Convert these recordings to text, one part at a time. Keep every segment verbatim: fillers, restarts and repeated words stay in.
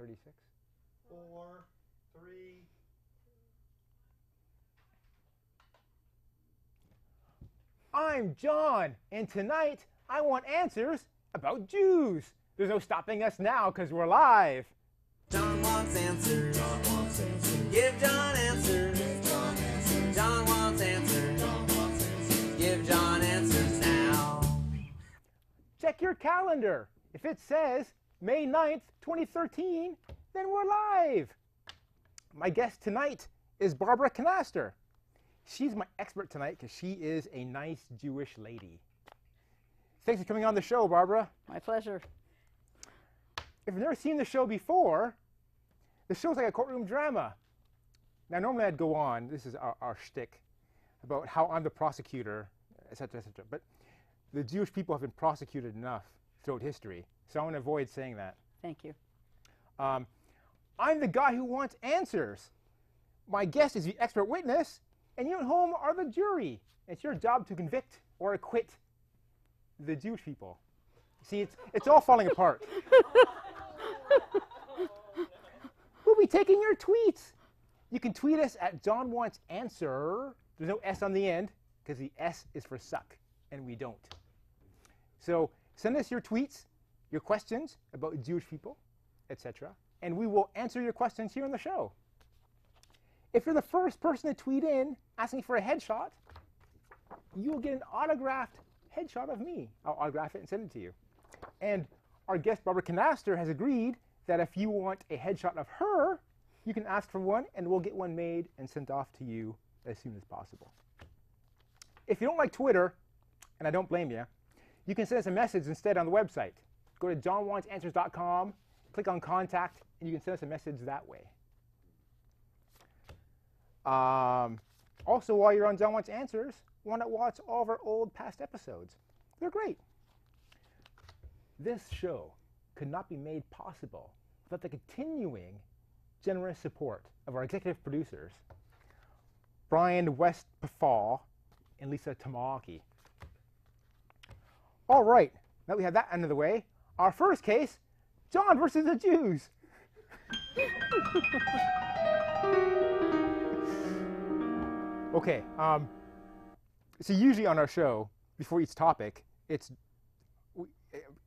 thirty-six? Four, three. I'm John, and tonight I want answers about Jews. There's no stopping us now because we're live. John wants answers. John wants answers. Give John answers. Give John answers. John wants answers. John wants answers. Give John answers now. Check your calendar. If it says May ninth, twenty thirteen, then we're live. My guest tonight is Barbara Canaster. She's my expert tonight because she is a nice Jewish lady. Thanks for coming on the show, Barbara. My pleasure. If you've never seen the show before, the show's like a courtroom drama. Now, normally I'd go on, this is our, our shtick, about how I'm the prosecutor, et cetera, et cetera. But the Jewish people have been prosecuted enough throughout history, so I want to avoid saying that. Thank you. Um, I'm the guy who wants answers. My guest is the expert witness, and you at home are the jury. It's your job to convict or acquit the Jewish people. See, it's, it's all falling apart. We'll be taking your tweets. You can tweet us at John Wants Answer. There's no S on the end because the S is for suck, and we don't. So send us your tweets, your questions about Jewish people, et cetera, and we will answer your questions here on the show. If you're the first person to tweet in asking for a headshot, you will get an autographed headshot of me. I'll autograph it and send it to you. And our guest, Barbara Canaster, has agreed that if you want a headshot of her, you can ask for one, and we'll get one made and sent off to you as soon as possible. If you don't like Twitter, and I don't blame you, you can send us a message instead on the website. Go to john wants answers dot com, click on Contact, and you can send us a message that way. Um, also, while you're on John Wants Answers, why not watch all of our old past episodes? They're great. This show could not be made possible without the continuing generous support of our executive producers, Brian Westpfall and Lisa Tamaki. All right, now that we have that out of the way, our first case, John versus the Jews. Okay, um, so usually on our show, before each topic, it's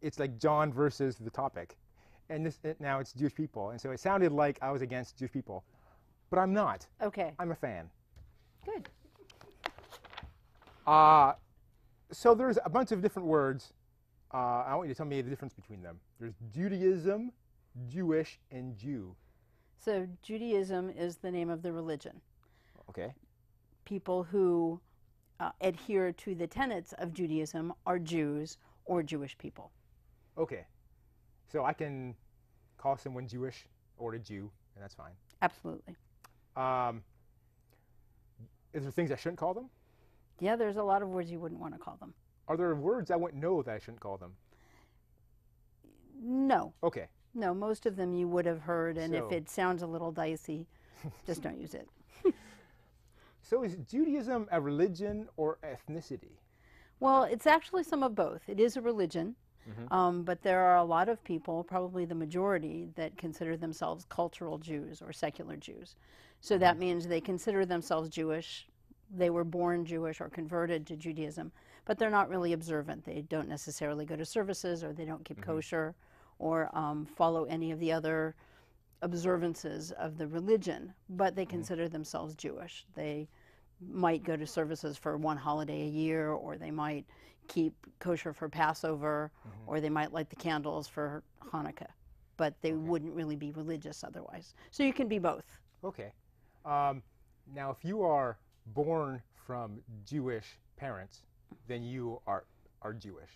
It's like John versus the topic, and this, it, now it's Jewish people, and so it sounded like I was against Jewish people, but I'm not. Okay. I'm a fan. Good. Uh, so there's a bunch of different words. Uh, I want you to tell me the difference between them. There's Judaism, Jewish, and Jew. So Judaism is the name of the religion. Okay. People who uh, adhere to the tenets of Judaism are Jews or Jewish people. Okay. So I can call someone Jewish or a Jew, and that's fine. Absolutely. Um, is there things I shouldn't call them? Yeah, there's a lot of words you wouldn't want to call them. Are there words I wouldn't know that I shouldn't call them? No. Okay. No, most of them you would have heard, and so if it sounds a little dicey, just don't use it. So is Judaism a religion or ethnicity? Well, it's actually some of both. It is a religion, mm-hmm. um, but there are a lot of people, probably the majority, that consider themselves cultural Jews or secular Jews. So that means they consider themselves Jewish, they were born Jewish or converted to Judaism, but they're not really observant. They don't necessarily go to services, or they don't keep mm-hmm. kosher, or um, follow any of the other observances of the religion, but they consider mm-hmm. themselves Jewish. They might go to services for one holiday a year, or they might keep kosher for Passover, mm-hmm. or they might light the candles for Hanukkah, but they okay. wouldn't really be religious otherwise. So you can be both. Okay. Um, now, if you are born from Jewish parents, then you are, are Jewish,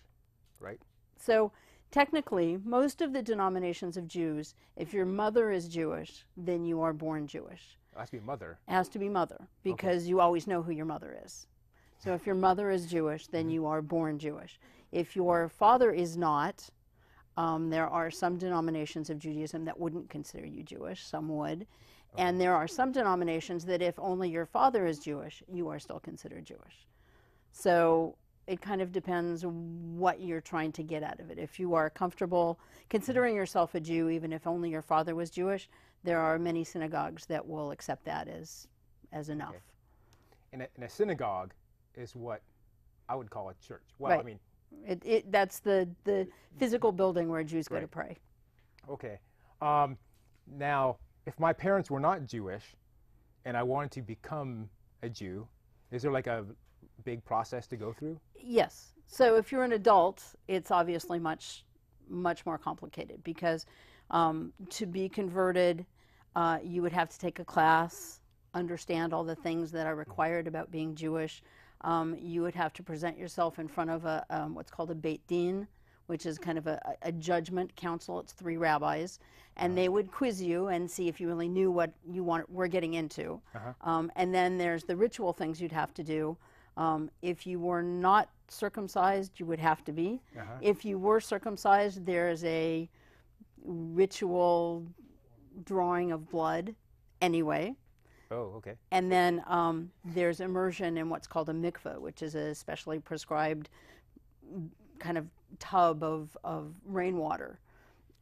right? So technically, most of the denominations of Jews, if your mother is Jewish, then you are born Jewish. It has to be mother. It has to be mother, because okay. you always know who your mother is. So if your mother is Jewish, then mm-hmm. you are born Jewish. If your father is not, um, there are some denominations of Judaism that wouldn't consider you Jewish, some would. Okay. And there are some denominations that if only your father is Jewish, you are still considered Jewish. So it kind of depends what you're trying to get out of it. If you are comfortable considering yourself a Jew, even if only your father was Jewish, there are many synagogues that will accept that as, as enough. Okay. And, a, and a synagogue is what I would call a church. Well, right. I mean, it, it, that's the, the physical building where Jews right. go to pray. Okay. Um, now, if my parents were not Jewish and I wanted to become a Jew, is there like a big process to go through? Yes. So if you're an adult, it's obviously much, much more complicated because um, to be converted, uh, you would have to take a class, understand all the things that are required about being Jewish. Um, you would have to present yourself in front of a um, what's called a Beit Din, which is kind of a, a judgment council. It's three rabbis, and they would quiz you and see if you really knew what you want, were getting into. Uh-huh. um, and then there's the ritual things you'd have to do. Um, if you were not circumcised, you would have to be. Uh-huh. If you were circumcised, there's a ritual drawing of blood anyway. Oh, okay. And then um, there's immersion in what's called a mikveh, which is a specially prescribed kind of tub of, of rainwater.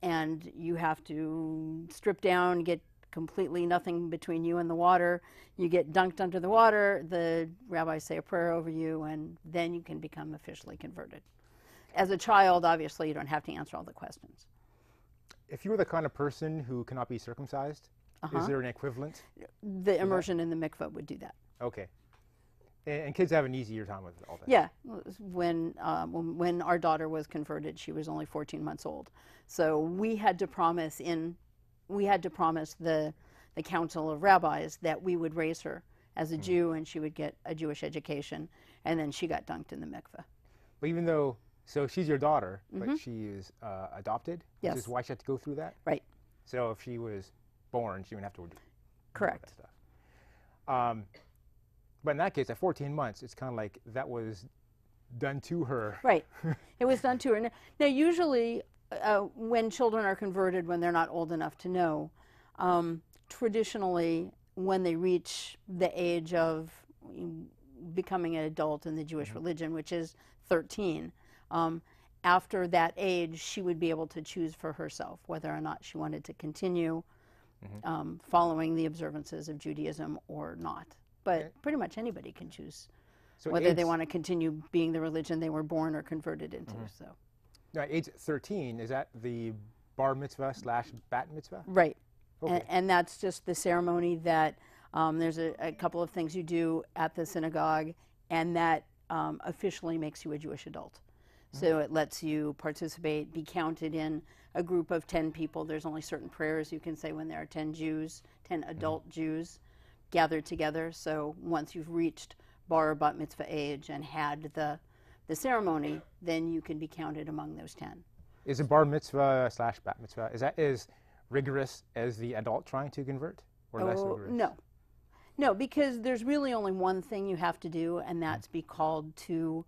And you have to strip down, get completely nothing between you and the water. You get dunked under the water, the rabbis say a prayer over you, and then you can become officially converted. As a child, obviously, you don't have to answer all the questions. If you were the kind of person who cannot be circumcised, Uh-huh. is there an equivalent? The immersion in the mikveh would do that. Okay. And, and kids have an easier time with all that. Yeah. When, um, when, when our daughter was converted, she was only fourteen months old. So we had to promise in, we had to promise the, the council of rabbis that we would raise her as a mm. Jew and she would get a Jewish education. And then she got dunked in the mikveh. But even though, so she's your daughter, mm-hmm. but she is uh, adopted? Yes. Which is why she had to go through that? Right. So if she was born, she wouldn't have to do correct. That stuff. Um, but in that case, at fourteen months, it's kind of like that was done to her. Right. It was done to her. Now, now usually uh, when children are converted, when they're not old enough to know, um, traditionally when they reach the age of becoming an adult in the Jewish mm-hmm. religion, which is thirteen, um, after that age, she would be able to choose for herself whether or not she wanted to continue Mm-hmm. um, following the observances of Judaism or not. But okay. pretty much anybody can choose so whether they want to continue being the religion they were born or converted into. Mm-hmm. So, now, age thirteen, is that the bar mitzvah slash bat mitzvah? Right. Okay. And, and that's just the ceremony that um, there's a, a couple of things you do at the synagogue, and that um, officially makes you a Jewish adult. So it lets you participate, be counted in a group of ten people. There's only certain prayers you can say when there are ten Jews, ten adult mm-hmm. Jews gathered together. So once you've reached bar or bat mitzvah age and had the, the ceremony, then you can be counted among those ten. Is a bar mitzvah slash bat mitzvah, is that as rigorous as the adult trying to convert or oh, less rigorous? No. No, because there's really only one thing you have to do, and that's mm-hmm. be called to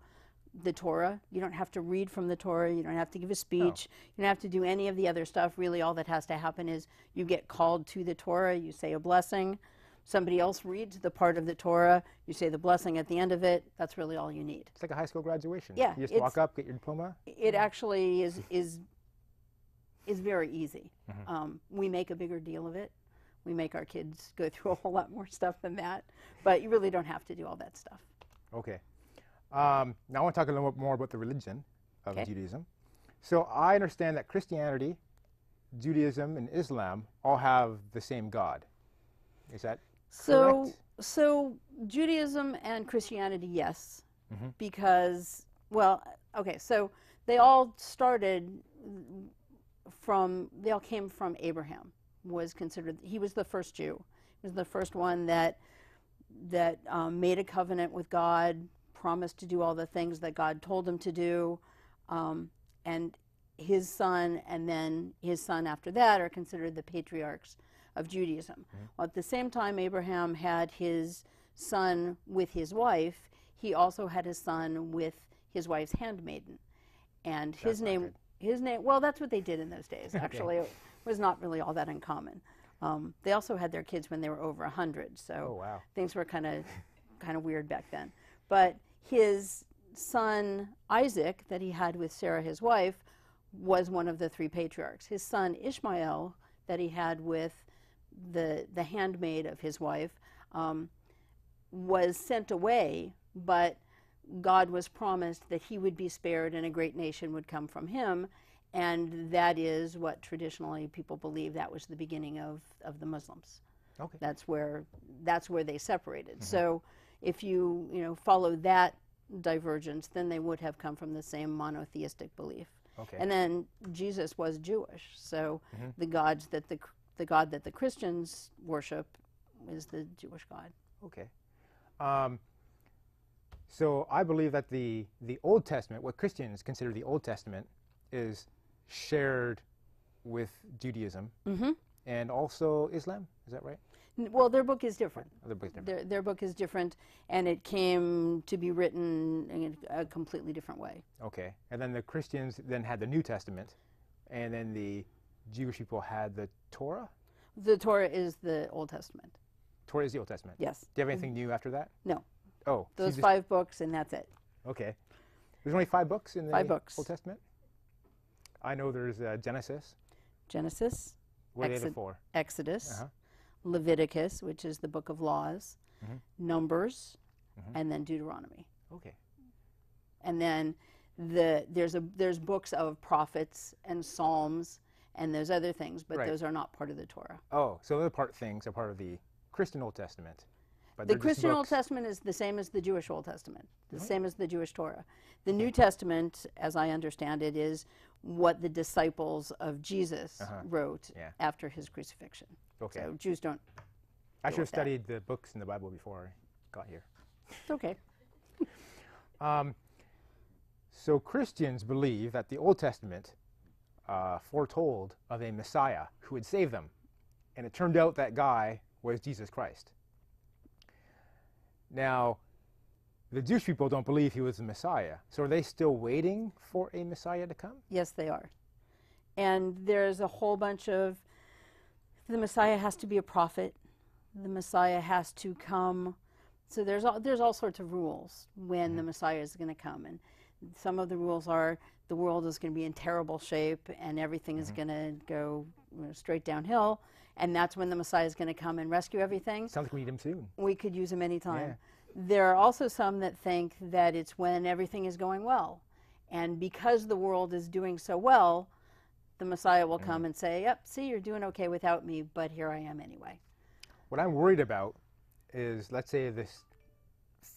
the Torah. You don't have to read from the Torah. You don't have to give a speech. Oh. You don't have to do any of the other stuff. Really, all that has to happen is you get called to the Torah. You say a blessing. Somebody else reads the part of the Torah. You say the blessing at the end of it. That's really all you need. It's like a high school graduation. Yeah. You just walk up, get your diploma. It yeah. actually is is is very easy. Mm-hmm. um, we make a bigger deal of it. We make our kids go through a whole lot more stuff than that. But you really don't have to do all that stuff. Okay. Um, now I want to talk a little bit more about the religion of okay. Judaism. So I understand that Christianity, Judaism, and Islam all have the same God. Is that so, correct? So Judaism and Christianity, yes, mm-hmm. because, well, okay, so they all started from, they all came from Abraham, was considered, he was the first Jew. He was the first one that, that um, made a covenant with God, promised to do all the things that God told him to do, um, and his son and then his son after that are considered the patriarchs of Judaism. Mm-hmm. Well, at the same time Abraham had his son with his wife, he also had his son with his wife's handmaiden. And that's his name, his name, well, that's what they did in those days, actually. It was not really all that uncommon. Um, they also had their kids when they were over one hundred, so oh, wow. things were kind of kind of weird back then. But his son Isaac that he had with Sarah, his wife, was one of the three patriarchs. His son Ishmael that he had with the, the handmaid of his wife um, was sent away, but God was promised that he would be spared and a great nation would come from him, and that is what traditionally people believe that was the beginning of, of the Muslims. Okay. That's where, that's where they separated. Mm-hmm. So if you, you know, follow that divergence, then they would have come from the same monotheistic belief. Okay. And then Jesus was Jewish, so mm-hmm. the gods that the, the God that the Christians worship is the Jewish God. Okay. Um, so I believe that the, the Old Testament, what Christians consider the Old Testament, is shared with Judaism mm-hmm. and also Islam. Is that right? Well, their book is different. Oh, their book is different. Their, their book is different, and it came to be written in a completely different way. Okay. And then the Christians then had the New Testament, and then the Jewish people had the Torah? The Torah is the Old Testament. Torah is the Old Testament? Yes. Do you have anything mm-hmm. new after that? No. Oh. Those so five books, and that's it. Okay. There's only five books in the five books. Old Testament? I know there's uh, Genesis. Genesis. What Exo- are they for? Exodus. Uh-huh. Leviticus, which is the book of laws, mm-hmm. Numbers, mm-hmm. and then Deuteronomy. Okay. And then the there's a there's books of prophets and psalms and those other things, but right. those are not part of the Torah. Oh, so those part things are part of the Christian Old Testament. But the Christian Old Testament is the same as the Jewish Old Testament, the mm-hmm. same as the Jewish Torah. The New Testament, as I understand it, is what the disciples of Jesus uh-huh. wrote yeah. after his crucifixion. Okay. So Jews don't. I should have studied that. the books in the Bible before I got here. It's okay. um, so Christians believe that the Old Testament uh, foretold of a Messiah who would save them, and it turned out that guy was Jesus Christ. Now, the Jewish people don't believe he was the Messiah, so are they still waiting for a Messiah to come? Yes, they are. And there's a whole bunch of, the Messiah has to be a prophet, the Messiah has to come, so there's all, there's all sorts of rules when mm-hmm. the Messiah is going to come, and some of the rules are the world is going to be in terrible shape and everything mm-hmm. is going to go you know, straight downhill, and that's when the Messiah is going to come and rescue everything. Sounds like we need him soon. We could use him anytime. Yeah. There are also some that think that it's when everything is going well, and because the world is doing so well, the Messiah will mm-hmm. come and say, yep, see, you're doing okay without me, but here I am anyway. What I'm worried about is, let's say this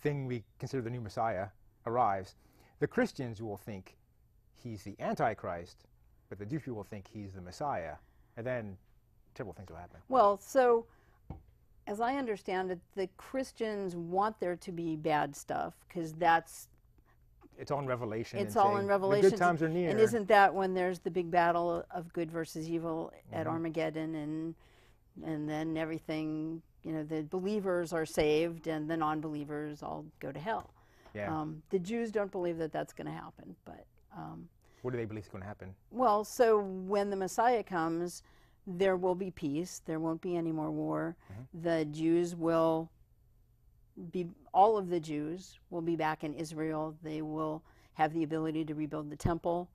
thing we consider the new Messiah arrives, the Christians will think he's the Antichrist, but the Jewish people will think he's the Messiah, and then terrible things will happen. Well, so as I understand it, the Christians want there to be bad stuff because that's... It's all in Revelation. It's all in Revelation. The good times are near. And isn't that when there's the big battle of good versus evil mm-hmm. at Armageddon, and and then everything, you know, the believers are saved and the non-believers all go to hell. Yeah. Um, the Jews don't believe that that's going to happen, but... Um, what do they believe is going to happen? Well, so when the Messiah comes, there will be peace. There won't be any more war. Mm-hmm. The Jews will be, all of the Jews will be back in Israel. They will have the ability to rebuild the temple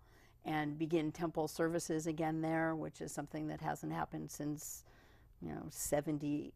and begin temple services again there, which is something that hasn't happened since, you know, seventy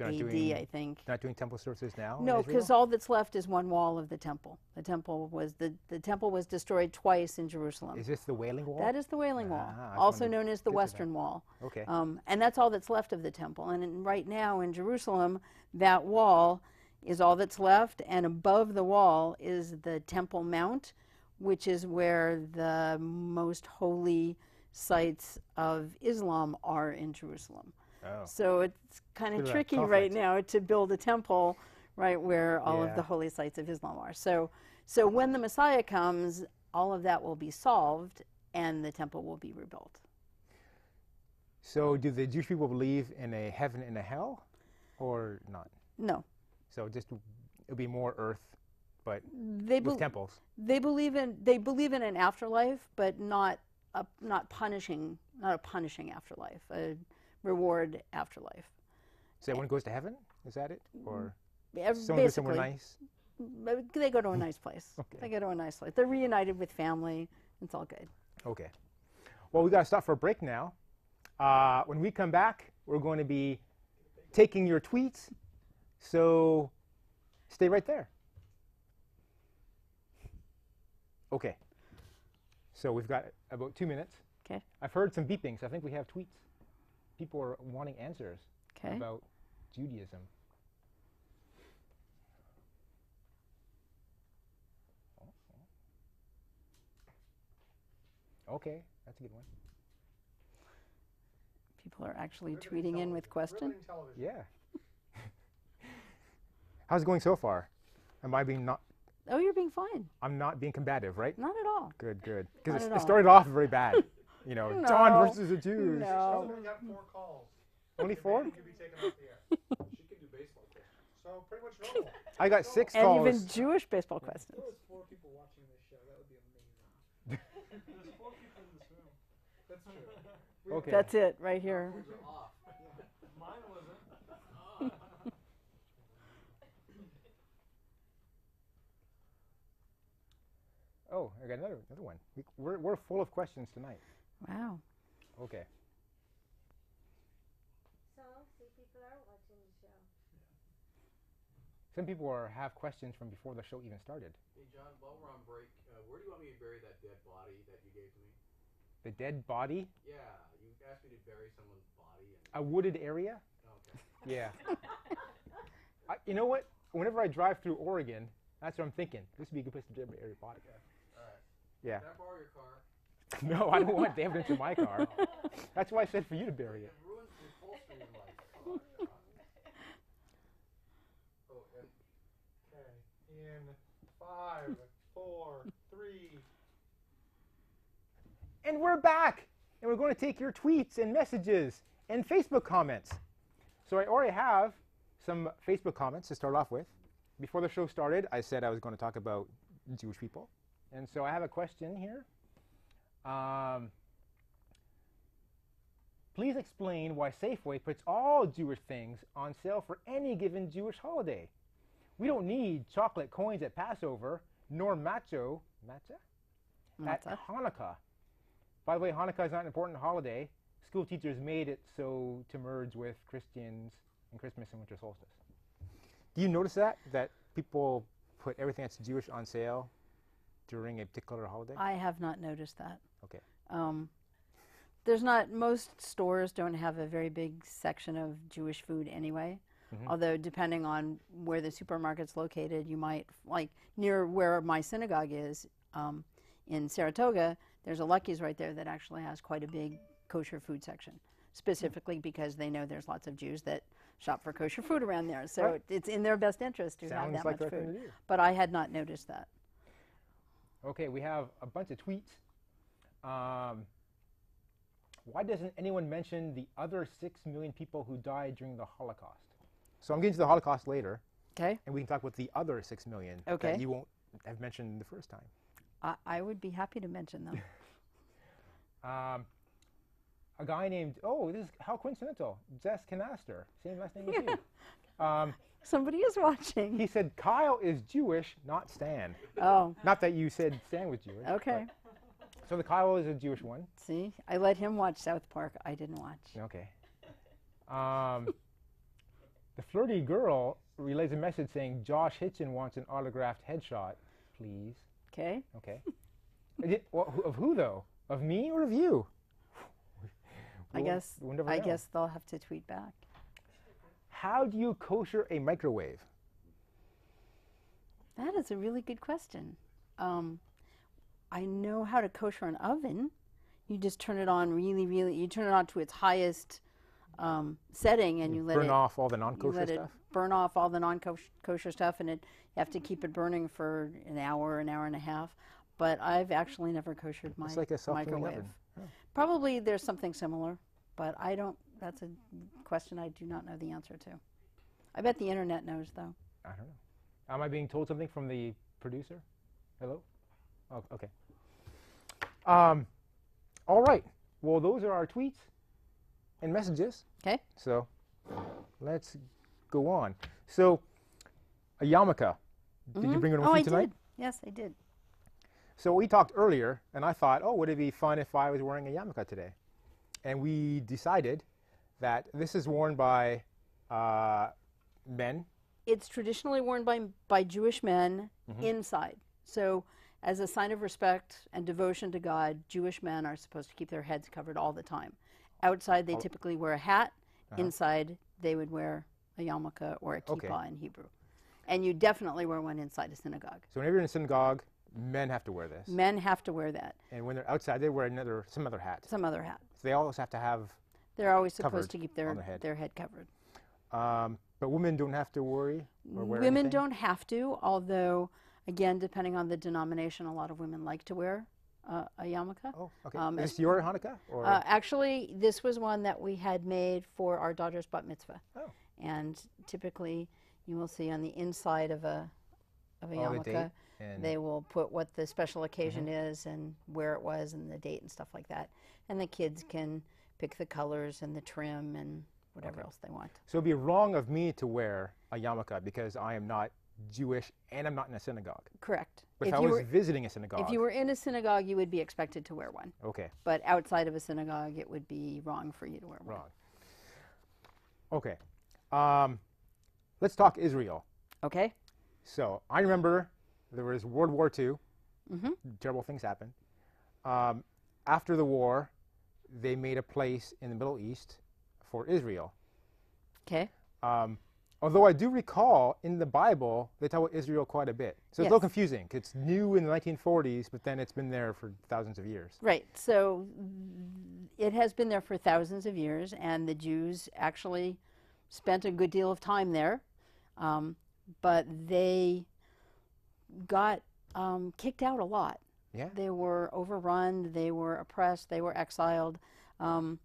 A D, I think. Not doing temple services now? No, because all that's left is one wall of the temple. The temple was the, the temple was destroyed twice in Jerusalem. Is this the Wailing Wall? That is the Wailing ah, Wall, I also known as the Western Wall. Okay. Um, and that's all that's left of the temple. And in, right now in Jerusalem, that wall is all that's left, and above the wall is the Temple Mount, which is where the most holy sites of Islam are in Jerusalem. So it's kind of tricky right now to build a temple right where all yeah. of the holy sites of Islam are. So, so when the Messiah comes, all of that will be solved and the temple will be rebuilt. So do the Jewish people believe in a heaven and a hell or not? No. So just it'll be more earth, but they with temples. They believe in they believe in an afterlife, but not a, not punishing not a punishing afterlife. A, reward afterlife. So everyone goes to heaven? Is that it? Or Every, someone goes somewhere nice? They go to a nice place. Okay. They go to a nice place. They're reunited with family. It's all good. Okay. Well, we got to stop for a break now. Uh, when we come back, we're going to be taking your tweets. So stay right there. Okay. So we've got about two minutes. Okay. I've heard some beepings. I think we have tweets. People are wanting answers okay. about Judaism. Okay, that's a good one. People are actually Riveting tweeting television. in with questions. Yeah. How's it going so far? Am I being not? Oh, you're being fine. I'm not being combative, right? Not at all. Good, good. Because it, it started off very bad. You know, no. John versus the Jews. No. She's only got four calls. Only four? She could be taken off the air. She could do baseball questions. So pretty much normal. I got six and calls. And even Jewish baseball yeah. questions. If there was four people watching this show, that would be amazing. There's four people in this room. That's true. Okay. That's it, right here. Mine wasn't. Oh, I got another another one. We, we're we're full of questions tonight. Wow. Okay. So, some people are watching the show. Some people are have questions from before the show even started. Hey, John, while we're on break, uh, where do you want me to bury that dead body that you gave me? The dead body? Yeah, you asked me to bury someone's body. In a wooded area? Okay. Yeah. I, you know what? Whenever I drive through Oregon, that's what I'm thinking. This would be a good place to bury a body. Okay. All right. Yeah. Can I borrow your car? No, I don't want damage to my car. That's why I said for you to bury it. In five, four, three. And we're back. And we're going to take your tweets and messages and Facebook comments. So I already have some Facebook comments to start off with. Before the show started, I said I was going to talk about Jewish people. And so I have a question here. Um, please explain why Safeway puts all Jewish things on sale for any given Jewish holiday. We don't need chocolate coins at Passover, nor macho, matcha? Matcha. At Hanukkah. By the way, Hanukkah is not an important holiday. School teachers made it so to merge with Christians and Christmas and winter solstice. Do you notice that, that people put everything that's Jewish on sale during a particular holiday? I have not noticed that. Okay. Um, there's not, most stores don't have a very big section of Jewish food anyway. Mm-hmm. Although depending on where the supermarket's located, you might, like near where my synagogue is um, in Saratoga, there's a Lucky's right there that actually has quite a big kosher food section, specifically mm-hmm. because they know there's lots of Jews that shop for kosher food around there. So right. it's in their best interest to Sounds have that like much food. But I had not noticed that. Okay, we have a bunch of tweets. Um, why doesn't anyone mention the other six million people who died during the Holocaust? So I'm getting to the Holocaust later. Okay. And we can talk about the other six million okay. that you won't have mentioned the first time. I, I would be happy to mention them. um, a guy named, oh, this is how coincidental, Zess Canaster, same last name as yeah. you. Um, Somebody is watching. He said, Kyle is Jewish, not Stan. Oh. Not that you said Stan was Jewish. Okay. So the Kyle is a Jewish one. See, I let him watch South Park. I didn't watch. Okay. Um, the flirty girl relays a message saying, Josh Hitchin wants an autographed headshot, please. Okay. Okay. Well, of who, though? Of me or of you? We'll I guess, we'll I guess they'll have to tweet back. How do you kosher a microwave? That is a really good question. Um, I know how to kosher an oven. You just turn it on really, really, you turn it on to its highest um, setting and you, you let, burn it, off all the non-kosher let stuff? it burn off all the non-kosher stuff and it, you have to keep it burning for an hour, an hour and a half. But I've actually never koshered my it's like a microwave. Yeah. Probably there's something similar, but I don't. That's a question I do not know the answer to. I bet the internet knows, though. I don't know. Am I being told something from the producer? Hello? Oh, okay. Um, all right. Well, those are our tweets and messages. Okay. So let's go on. So a yarmulke Mm-hmm. Did you bring one with oh, you I tonight? Did. Yes, I did. So we talked earlier, and I thought, oh, would it be fun if I was wearing a yarmulke today? And we decided that this is worn by uh, men. It's traditionally worn by, by Jewish men mm-hmm. inside. So as a sign of respect and devotion to God, Jewish men are supposed to keep their heads covered all the time. Outside, they oh. typically wear a hat. Uh-huh. Inside, they would wear a yarmulke or a kippah okay. in Hebrew. And you definitely wear one inside a synagogue. So whenever you're in a synagogue, men have to wear this. Men have to wear that. And when they're outside, they wear another, some other hat. Some other hat. So they always have to have. They're always supposed to keep their their head. their head covered. Um, but women don't have to worry or wear Women anything? don't have to, although, again, depending on the denomination, a lot of women like to wear uh, a yarmulke. Oh, okay. Um, Is this your Hanukkah? Or? Uh, actually, this was one that we had made for our daughter's bat mitzvah. Oh. And typically, you will see on the inside of a of a oh, yarmulke, the they will put what the special occasion mm-hmm. is and where it was and the date and stuff like that. And the kids can pick the colors and the trim and whatever okay. else they want. So it would be wrong of me to wear a yarmulke because I am not Jewish and I'm not in a synagogue. Correct. But if, if I was visiting a synagogue. If you were in a synagogue, you would be expected to wear one. Okay. But outside of a synagogue, it would be wrong for you to wear wrong. one. Okay. Um, let's talk Israel. Okay. So I remember there was World War Two. Mm-hmm. Terrible things happened. Um, after the war, they made a place in the Middle East for Israel. Okay. Um, although I do recall in the Bible, they talk about Israel quite a bit. So yes. It's a little confusing. It's new in the nineteen forties, but then it's been there for thousands of years. Right. So it has been there for thousands of years, and the Jews actually spent a good deal of time there. Um, but they got um, kicked out a lot. Yeah. They were overrun, they were oppressed, they were exiled. Um,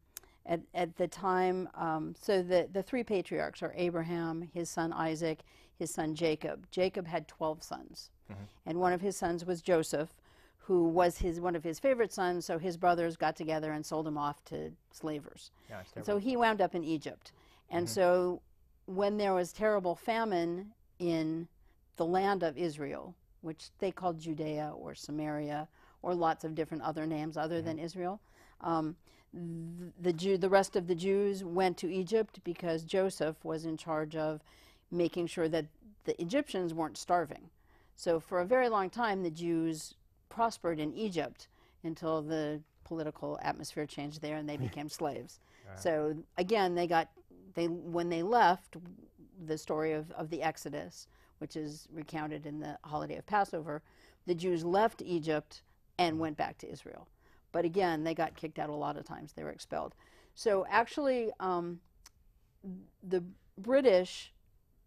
at, at the time, um, so the, the three patriarchs are Abraham, his son Isaac, his son Jacob. Jacob had twelve sons, mm-hmm. and one of his sons was Joseph, who was his one of his favorite sons, so his brothers got together and sold him off to slavers. Yeah, and so he wound up in Egypt. And mm-hmm. so when there was terrible famine in the land of Israel, which they called Judea or Samaria or lots of different other names other mm-hmm. than Israel. Um, the, Jew, the rest of the Jews went to Egypt because Joseph was in charge of making sure that the Egyptians weren't starving. So for a very long time, the Jews prospered in Egypt until the political atmosphere changed there and they became slaves. Uh-huh. So again, they got, they when they left, the story of, of the Exodus, which is recounted in the holiday of Passover, the Jews left Egypt and went back to Israel. But again, they got kicked out a lot of times. They were expelled. So actually, um, the British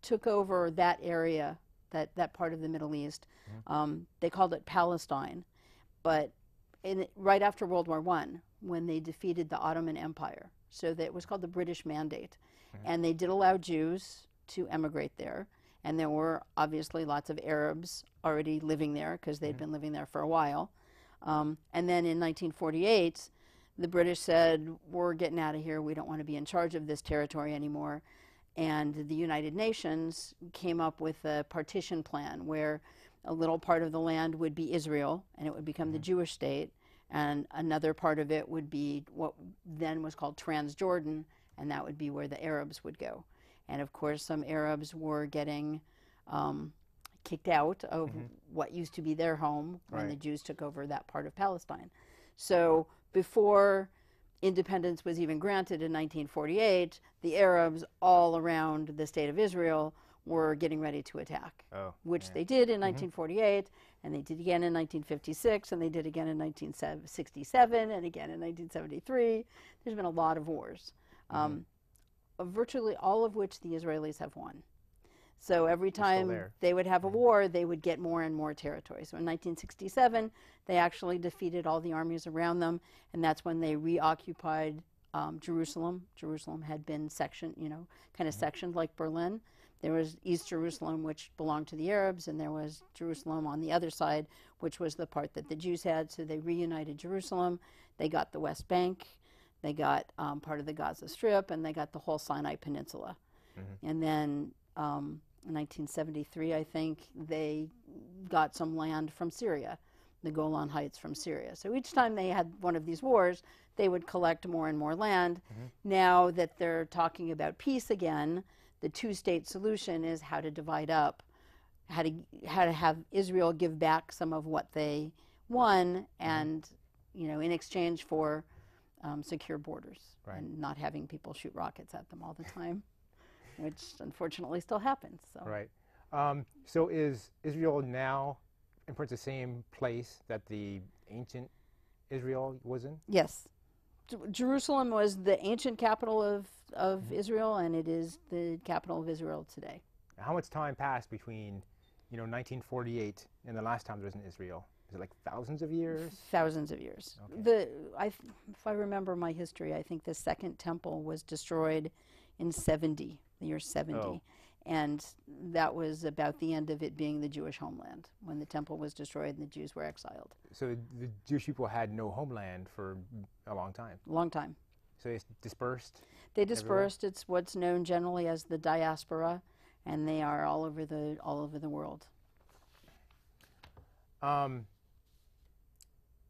took over that area, that, that part of the Middle East. Mm-hmm. um, they called it Palestine. But in it, right after World War One, when they defeated the Ottoman Empire, so that it was called the British Mandate. Mm-hmm. And they did allow Jews to emigrate there. And there were obviously lots of Arabs already living there because they'd mm-hmm. been living there for a while. Um, and then in nineteen forty-eight, the British said, we're getting out of here. We don't want to be in charge of this territory anymore. And the United Nations came up with a partition plan where a little part of the land would be Israel, and it would become mm-hmm. the Jewish state. And another part of it would be what then was called Transjordan, and that would be where the Arabs would go. And of course, some Arabs were getting um, kicked out of mm-hmm. what used to be their home when right. the Jews took over that part of Palestine. So before independence was even granted in nineteen forty-eight, the Arabs all around the state of Israel were getting ready to attack, oh, which yeah. they did in mm-hmm. nineteen forty-eight, and they did again in nineteen fifty-six, and they did again in nineteen sixty-seven, and again in nineteen seventy-three. There's been a lot of wars. Mm-hmm. Um, Uh, virtually all of which the Israelis have won. So every time they would have a war, they would get more and more territory. So in nineteen sixty-seven, they actually defeated all the armies around them, and that's when they reoccupied um, Jerusalem. Jerusalem had been sectioned, you know, kind of mm-hmm. sectioned like Berlin. There was East Jerusalem, which belonged to the Arabs, and there was Jerusalem on the other side, which was the part that the Jews had. So they reunited Jerusalem. They got the West Bank. They got um, part of the Gaza Strip, and they got the whole Sinai Peninsula. Mm-hmm. And then um, nineteen seventy-three, I think, they got some land from Syria, the Golan Heights from Syria. So each time they had one of these wars, they would collect more and more land. Mm-hmm. Now that they're talking about peace again, the two-state solution is how to divide up, how to, how to have Israel give back some of what they won, and, you know, in exchange for um, secure borders, right, and not having people shoot rockets at them all the time, which unfortunately still happens. So. Right. Um, so is Israel now in pretty much the same place that the ancient Israel was in? Yes. J Jerusalem was the ancient capital of, of mm-hmm. Israel, and it is the capital of Israel today. How much time passed between, you know, nineteen forty-eight and the last time there was in Israel? Is it like thousands of years? Thousands of years. Okay. The, I, if I remember my history, I think the Second Temple was destroyed in seventy, the year seventy. Oh. And that was about the end of it being the Jewish homeland, when the temple was destroyed and the Jews were exiled. So the Jewish people had no homeland for a long time? Long time. So they dispersed? They dispersed. Everywhere? It's what's known generally as the diaspora, and they are all over the, all over the world. Um,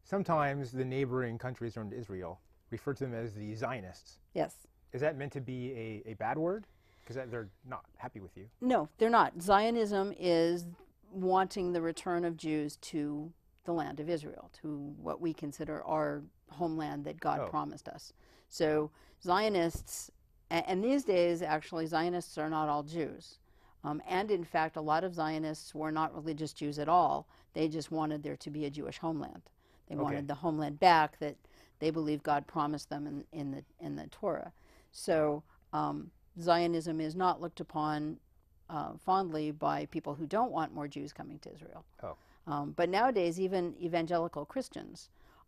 sometimes the neighboring countries around Israel refer to them as the Zionists. Yes. Is that meant to be a, a bad word? Because they're not happy with you. No, they're not. Zionism is wanting the return of Jews to the land of Israel, to what we consider our homeland that God oh. promised us. So Zionists, a and these days actually Zionists are not all Jews. Um, and in fact, a lot of Zionists were not religious Jews at all. They just wanted there to be a Jewish homeland. They okay. wanted the homeland back that they believe God promised them in, in, the, in the Torah. So um, Zionism is not looked upon uh, fondly by people who don't want more Jews coming to Israel. Oh. Um, but nowadays, even evangelical Christians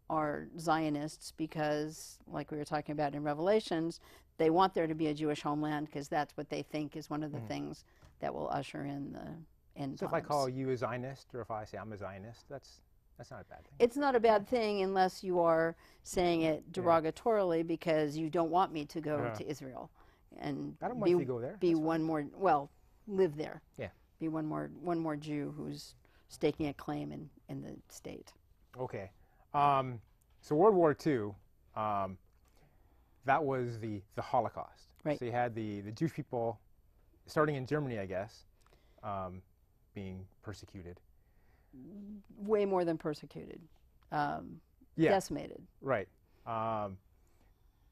are Zionists because, like we were talking about in Revelations, they want there to be a Jewish homeland because that's what they think is one of the mm. things that will usher in the end times. So if I call you a Zionist, or if I say I'm a Zionist, that's, that's not a bad thing. It's not a bad thing unless you are saying it derogatorily yeah. because you don't want me to go yeah. to Israel. And I don't want you to go there. Be That's one fine. more, well, live there. Yeah. Be one more, one more Jew who's staking a claim in, in the state. Okay. Um, so World War Two, um, that was the, the Holocaust. Right. So you had the, the Jewish people, starting in Germany, I guess, um, being persecuted. Way more than persecuted. Um, yeah. Decimated. Right. Um,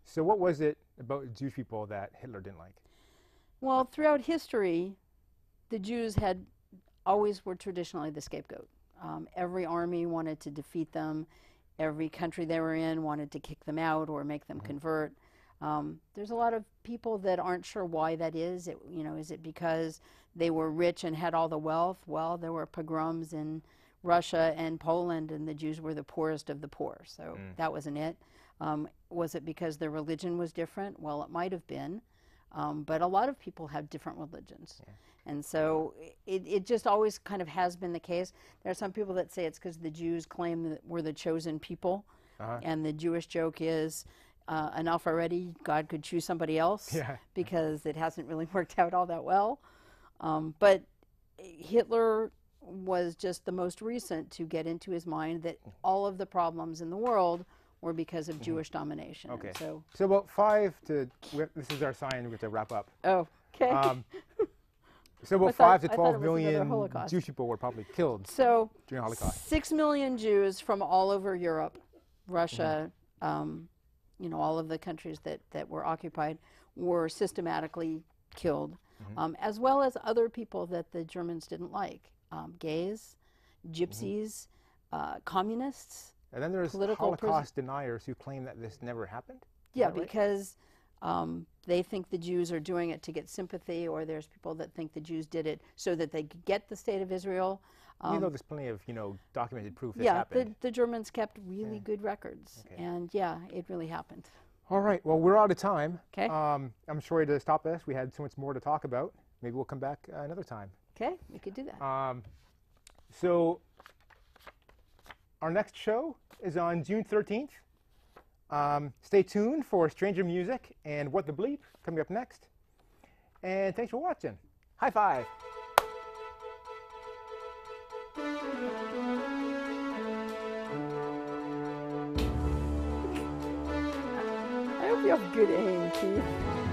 so what was it about Jewish people that Hitler didn't like? Well, throughout history, the Jews had always were traditionally the scapegoat. Um, every army wanted to defeat them. Every country they were in wanted to kick them out or make them mm-hmm. convert. Um, there's a lot of people that aren't sure why that is. It, you know, is it because they were rich and had all the wealth? Well, there were pogroms in Russia and Poland, and the Jews were the poorest of the poor. So mm. that wasn't it. Um, was it because their religion was different? Well, it might have been, um, but a lot of people have different religions. Yeah. And so it, it just always kind of has been the case. There are some people that say it's because the Jews claim that we're the chosen people, uh-huh. and the Jewish joke is, uh, enough already, God could choose somebody else, yeah. because it hasn't really worked out all that well. Um, but Hitler was just the most recent to get into his mind that all of the problems in the world were because of Jewish domination. Okay. So, so about five to, this is our sign, we have to wrap up. Oh, okay. Um, so about thought, five to twelve million Jewish people were probably killed so during the Holocaust. six million Jews from all over Europe, Russia, mm-hmm. um, you know, all of the countries that, that were occupied were systematically killed, mm-hmm. um, as well as other people that the Germans didn't like. Um, gays, gypsies, mm-hmm. uh, communists. And then there's Holocaust deniers who claim that this never happened? Yeah, right? Because um, they think the Jews are doing it to get sympathy, or there's people that think the Jews did it so that they could get the state of Israel. Um, you know, there's plenty of, you know, documented proof this yeah, happened. Yeah, the, the Germans kept really yeah. good records. Okay. And yeah, it really happened. All right, well, we're out of time. Okay. Um, I'm sorry to stop us. We had so much more to talk about. Maybe we'll come back uh, another time. Okay, we could do that. Um, so our next show is on June thirteenth. Um, stay tuned for Stranger Music and What the Bleep coming up next. And thanks for watching. High five. I hope you have good aim, Keith.